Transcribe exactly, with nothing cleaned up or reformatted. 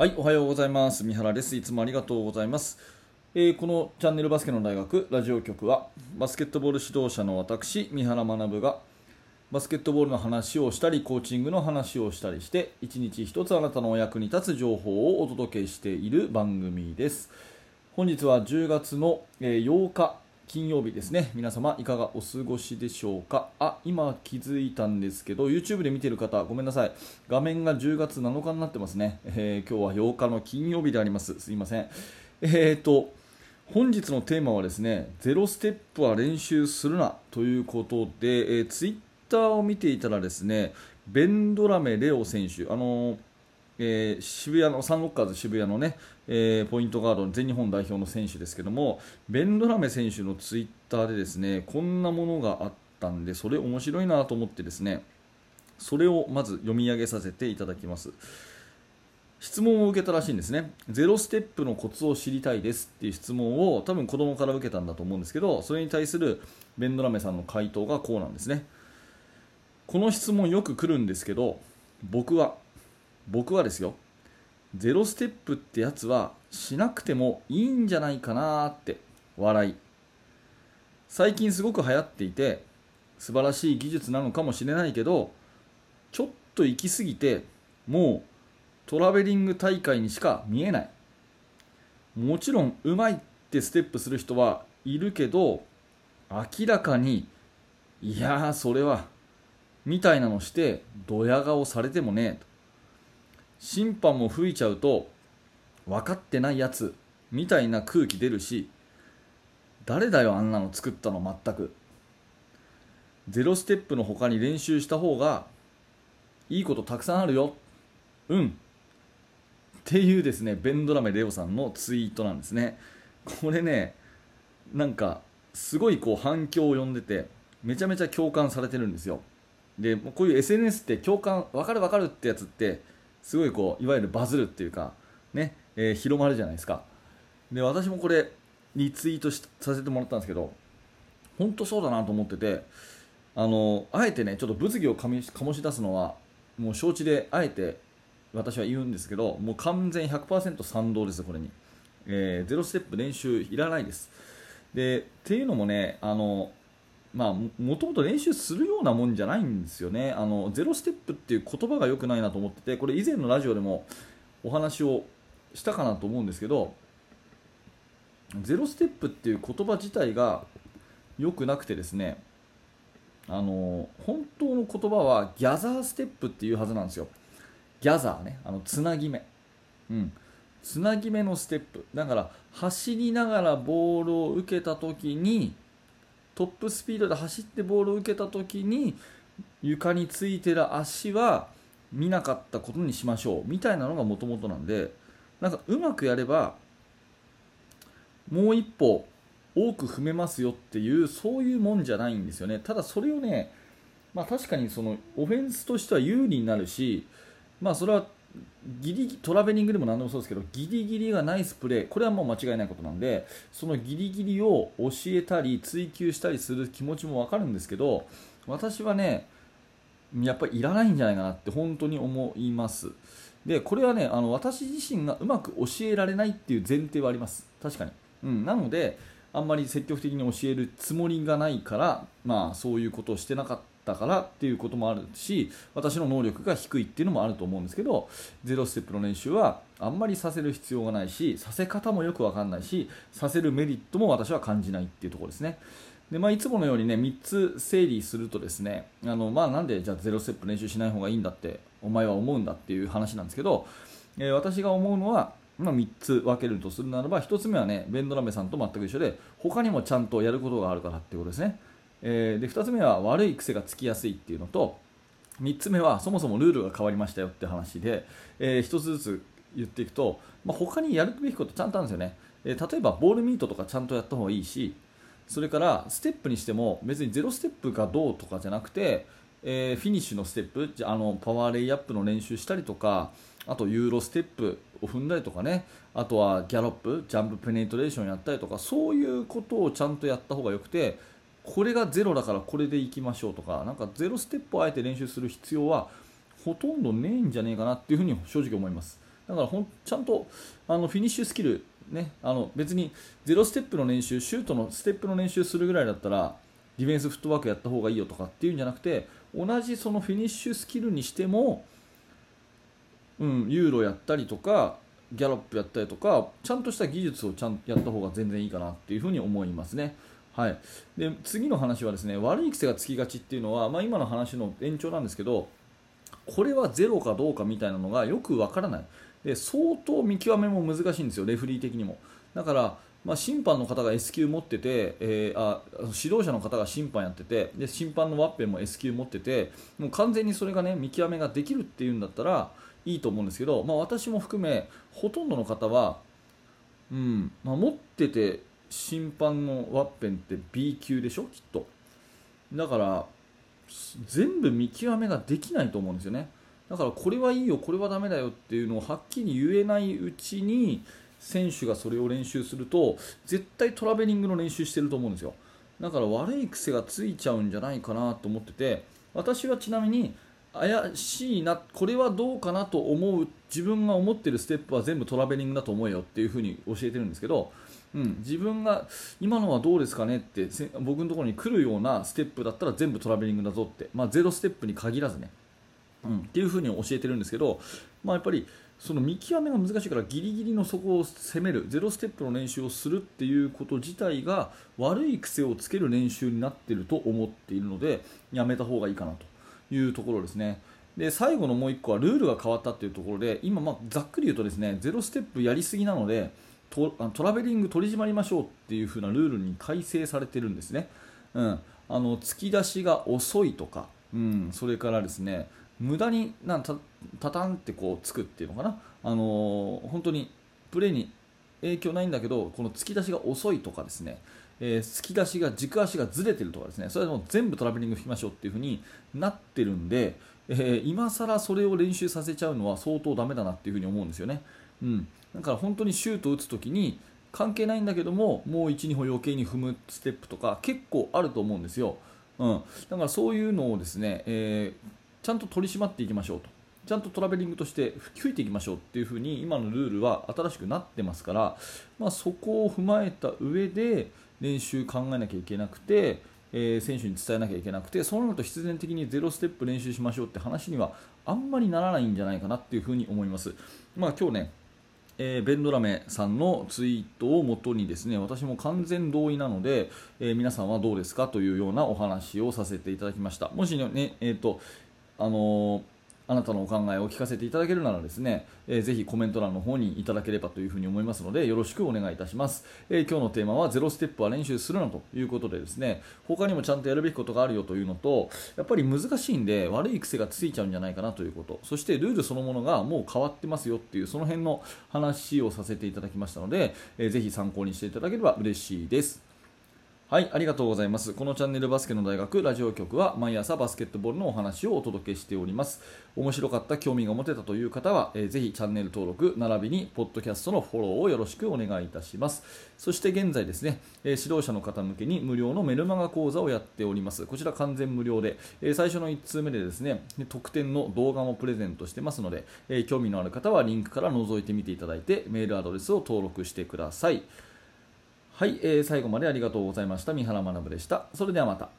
はい、おはようございます。三原です。いつもありがとうございます。えー、このチャンネルバスケの大学ラジオ局は、バスケットボール指導者の私、三原学がバスケットボールの話をしたり、コーチングの話をしたりして、一日一つあなたのお役に立つ情報をお届けしている番組です。本日はじゅうがつのようか金曜日ですね。皆様いかがお過ごしでしょうか。あ、今気づいたんですけど YouTube で見てる方ごめんなさい、画面がじゅうがつなのかになってますね、えー、今日はようかの金曜日であります。すいません。えーと本日のテーマはですね、ゼロステップは練習するなということで、えー、Twitter を見ていたらですね、ベンドラメレオ選手、あのーえー、渋谷のサンロッカーズ渋谷のね、えー、ポイントガードの全日本代表の選手ですけども、ベンドラメ選手のツイッターでですね、こんなものがあったんで、それ面白いなと思ってですね、それをまず読み上げさせていただきます。質問を受けたらしいんですね。ゼロステップのコツを知りたいですっていう質問を多分子供から受けたんだと思うんですけど、それに対するベンドラメさんの回答がこうなんですね。この質問よく来るんですけど、僕は僕はですよ、ゼロステップってやつはしなくてもいいんじゃないかなーって笑い。最近すごく流行っていて素晴らしい技術なのかもしれないけど、ちょっと行き過ぎてもうトラベリング大会にしか見えない。もちろんうまいってステップする人はいるけど、明らかにいやーそれはみたいなのしてドヤ顔されてもね、審判も吹いちゃうと分かってないやつみたいな空気出るし、誰だよあんなの作ったの。全くゼロステップの他に練習した方がいいことたくさんあるよ、うんっていうですね、ベンドラメレオさんのツイートなんですね。これね、なんかすごいこう反響を呼んでて、めちゃめちゃ共感されてるんですよ。でこういう エスエヌエス って共感、分かる分かるってやつってすごいこういわゆるバズるっていうか、ねえー、広まるじゃないですか。で私もこれリツイートしさせてもらったんですけど、本当そうだなと思ってて、あのあえてねちょっと物議をかみ醸し出すのはもう承知であえて私は言うんですけど、もう完全 ひゃくパーセント 賛同ですこれに、えー、ゼロステップ練習いらないです。でっていうのもね、あのまあ、もともと練習するようなもんじゃないんですよね。あのゼロステップっていう言葉が良くないなと思ってて、これ以前のラジオでもお話をしたかなと思うんですけど、ゼロステップっていう言葉自体が良くなくてですね、あの本当の言葉はギャザーステップっていうはずなんですよ。ギャザーね、あのつなぎ目、うん、つなぎ目のステップだから、走りながらボールを受けた時にトップスピードで走ってボールを受けた時に床についてる足は見なかったことにしましょうみたいなのがもともとなんで、なんかうまくやればもう一歩多く踏めますよっていう、そういうもんじゃないんですよね。ただそれをね、まあ、確かにそのオフェンスとしては有利になるし、まあ、それはギリギリトラベリングでも何でもそうですけど、ギリギリがナイスプレー、これはもう間違いないことなんで、そのギリギリを教えたり追求したりする気持ちも分かるんですけど、私はねやっぱりいらないんじゃないかなって本当に思います。でこれはね、あの私自身がうまく教えられないっていう前提はあります、確かに、うん、なのであんまり積極的に教えるつもりがないから、まあ、そういうことをしてなかっただからっていうこともあるし、私の能力が低いっていうのもあると思うんですけど、ゼロステップの練習はあんまりさせる必要がないし、させ方もよく分かんないし、させるメリットも私は感じないっていうところですね。で、まあ、いつものようにねみっつ整理するとですね、あの、まあ、なんでじゃあゼロステップ練習しない方がいいんだってお前は思うんだっていう話なんですけど、えー、私が思うのは、まあ、みっつ分けるとするならば、ひとつめはねベンドラメさんと全く一緒で、他にもちゃんとやることがあるからっていうことですね。えー、でふたつめは悪い癖がつきやすいっていうのと、みっつめはそもそもルールが変わりましたよって話で、えー、ひとつずつ言っていくと、まあ、他にやるべきことちゃんとあるんですよね、えー、例えばボールミートとかちゃんとやった方がいいし、それからステップにしても別にゼロステップがどうとかじゃなくて、えー、フィニッシュのステップ、あのパワーレイアップの練習したりとか、あとユーロステップを踏んだりとかね、あとはギャロップ、ジャンプペネトレーションやったりとか、そういうことをちゃんとやった方がよくて、これがゼロだからこれでいきましょうとか、なんかゼロステップをあえて練習する必要はほとんどねえんじゃねえかなっていうふうに正直思います。だからほんちゃんとあのフィニッシュスキル、ね、あの別にゼロステップの練習、シュートのステップの練習するぐらいだったらディフェンスフットワークやった方がいいよとかっていうんじゃなくて、同じそのフィニッシュスキルにしても、うん、ユーロやったりとかギャロップやったりとかちゃんとした技術をちゃんとやった方が全然いいかなっていうふうに思いますね。はい、で次の話はですね、悪い癖がつきがちっていうのは、まあ、今の話の延長なんですけど、これはゼロかどうかみたいなのがよくわからないで、相当見極めも難しいんですよ、レフリー的にも。だから、まあ、審判の方が エス 級持ってて、えー、あ指導者の方が審判やってて、で審判のワッペンも エス 級持ってて、もう完全にそれがね見極めができるっていうんだったらいいと思うんですけど、まあ、私も含めほとんどの方は、うんまあ、持ってて審判のワッペンって ビー 級でしょきっと。だから全部見極めができないと思うんですよね。だからこれはいいよこれはダメだよっていうのをはっきり言えないうちに選手がそれを練習すると絶対トラベリングの練習してると思うんですよ。だから悪い癖がついちゃうんじゃないかなと思ってて、私はちなみに怪しいな、これはどうかなと思う自分が思ってるステップは全部トラベリングだと思うよっていう風に教えてるんですけど、うん、自分が今のはどうですかねって僕のところに来るようなステップだったら全部トラベリングだぞって、まあ、ゼロステップに限らずね、うん、っていう風に教えてるんですけど、まあ、やっぱりその見極めが難しいからギリギリのそこを攻めるゼロステップの練習をするっていうこと自体が悪い癖をつける練習になっていると思っているのでやめた方がいいかなというところですね。で最後のもういっこはルールが変わったというところで、今まあざっくり言うとですね、ゼロステップやりすぎなのでトラベリング取り締まりましょうっていう風なルールに改正されてるんですね。うん、あの突き出しが遅いとか、うん、それからですね無駄になんたタタンってこうつくっていうのかな、あのー、本当にプレーに影響ないんだけどこの突き出しが遅いとかですね、えー、突き出しが軸足がずれてるとかですね、それはもう全部トラベリング引きましょうっていう風になってるんで、えー、今更それを練習させちゃうのは相当ダメだなっていう風に思うんですよね。うん、だから本当にシュートを打つときに関係ないんだけどももう いち、に 歩余計に踏むステップとか結構あると思うんですよ。うん、だからそういうのをですね、えー、ちゃんと取り締まっていきましょうと、ちゃんとトラベリングとして吹いていきましょうっていう風に今のルールは新しくなってますから、まあ、そこを踏まえた上で練習考えなきゃいけなくて、えー、選手に伝えなきゃいけなくて、そうなると必然的にゼロステップ練習しましょうって話にはあんまりならないんじゃないかなっていう風に思います。まあ、今日ねえー、ベンドラメさんのツイートをもとにですね、私も完全同意なので、えー、皆さんはどうですかというようなお話をさせていただきました。もしね、えーとあのー、あなたのお考えを聞かせていただけるならですね、えー、ぜひコメント欄の方にいただければというふうに思いますのでよろしくお願いいたします。えー、今日のテーマはゼロステップは練習するなということでですね、他にもちゃんとやるべきことがあるよというのと、やっぱり難しいんで悪い癖がついちゃうんじゃないかなということ、そしてルールそのものがもう変わってますよっていうその辺の話をさせていただきましたので、えー、ぜひ参考にしていただければ嬉しいです。はい、ありがとうございます。このチャンネルバスケの大学ラジオ局は毎朝バスケットボールのお話をお届けしております。面白かった、興味が持てたという方は、えー、ぜひチャンネル登録並びにポッドキャストのフォローをよろしくお願いいたします。そして現在ですね、えー、指導者の方向けに無料のメルマガ講座をやっております。こちら完全無料で、えー、最初のいち通目でですね特典の動画もプレゼントしてますので、えー、興味のある方はリンクから覗いてみていただいてメールアドレスを登録してください。はい、えー、最後までありがとうございました。三原学でした。それではまた。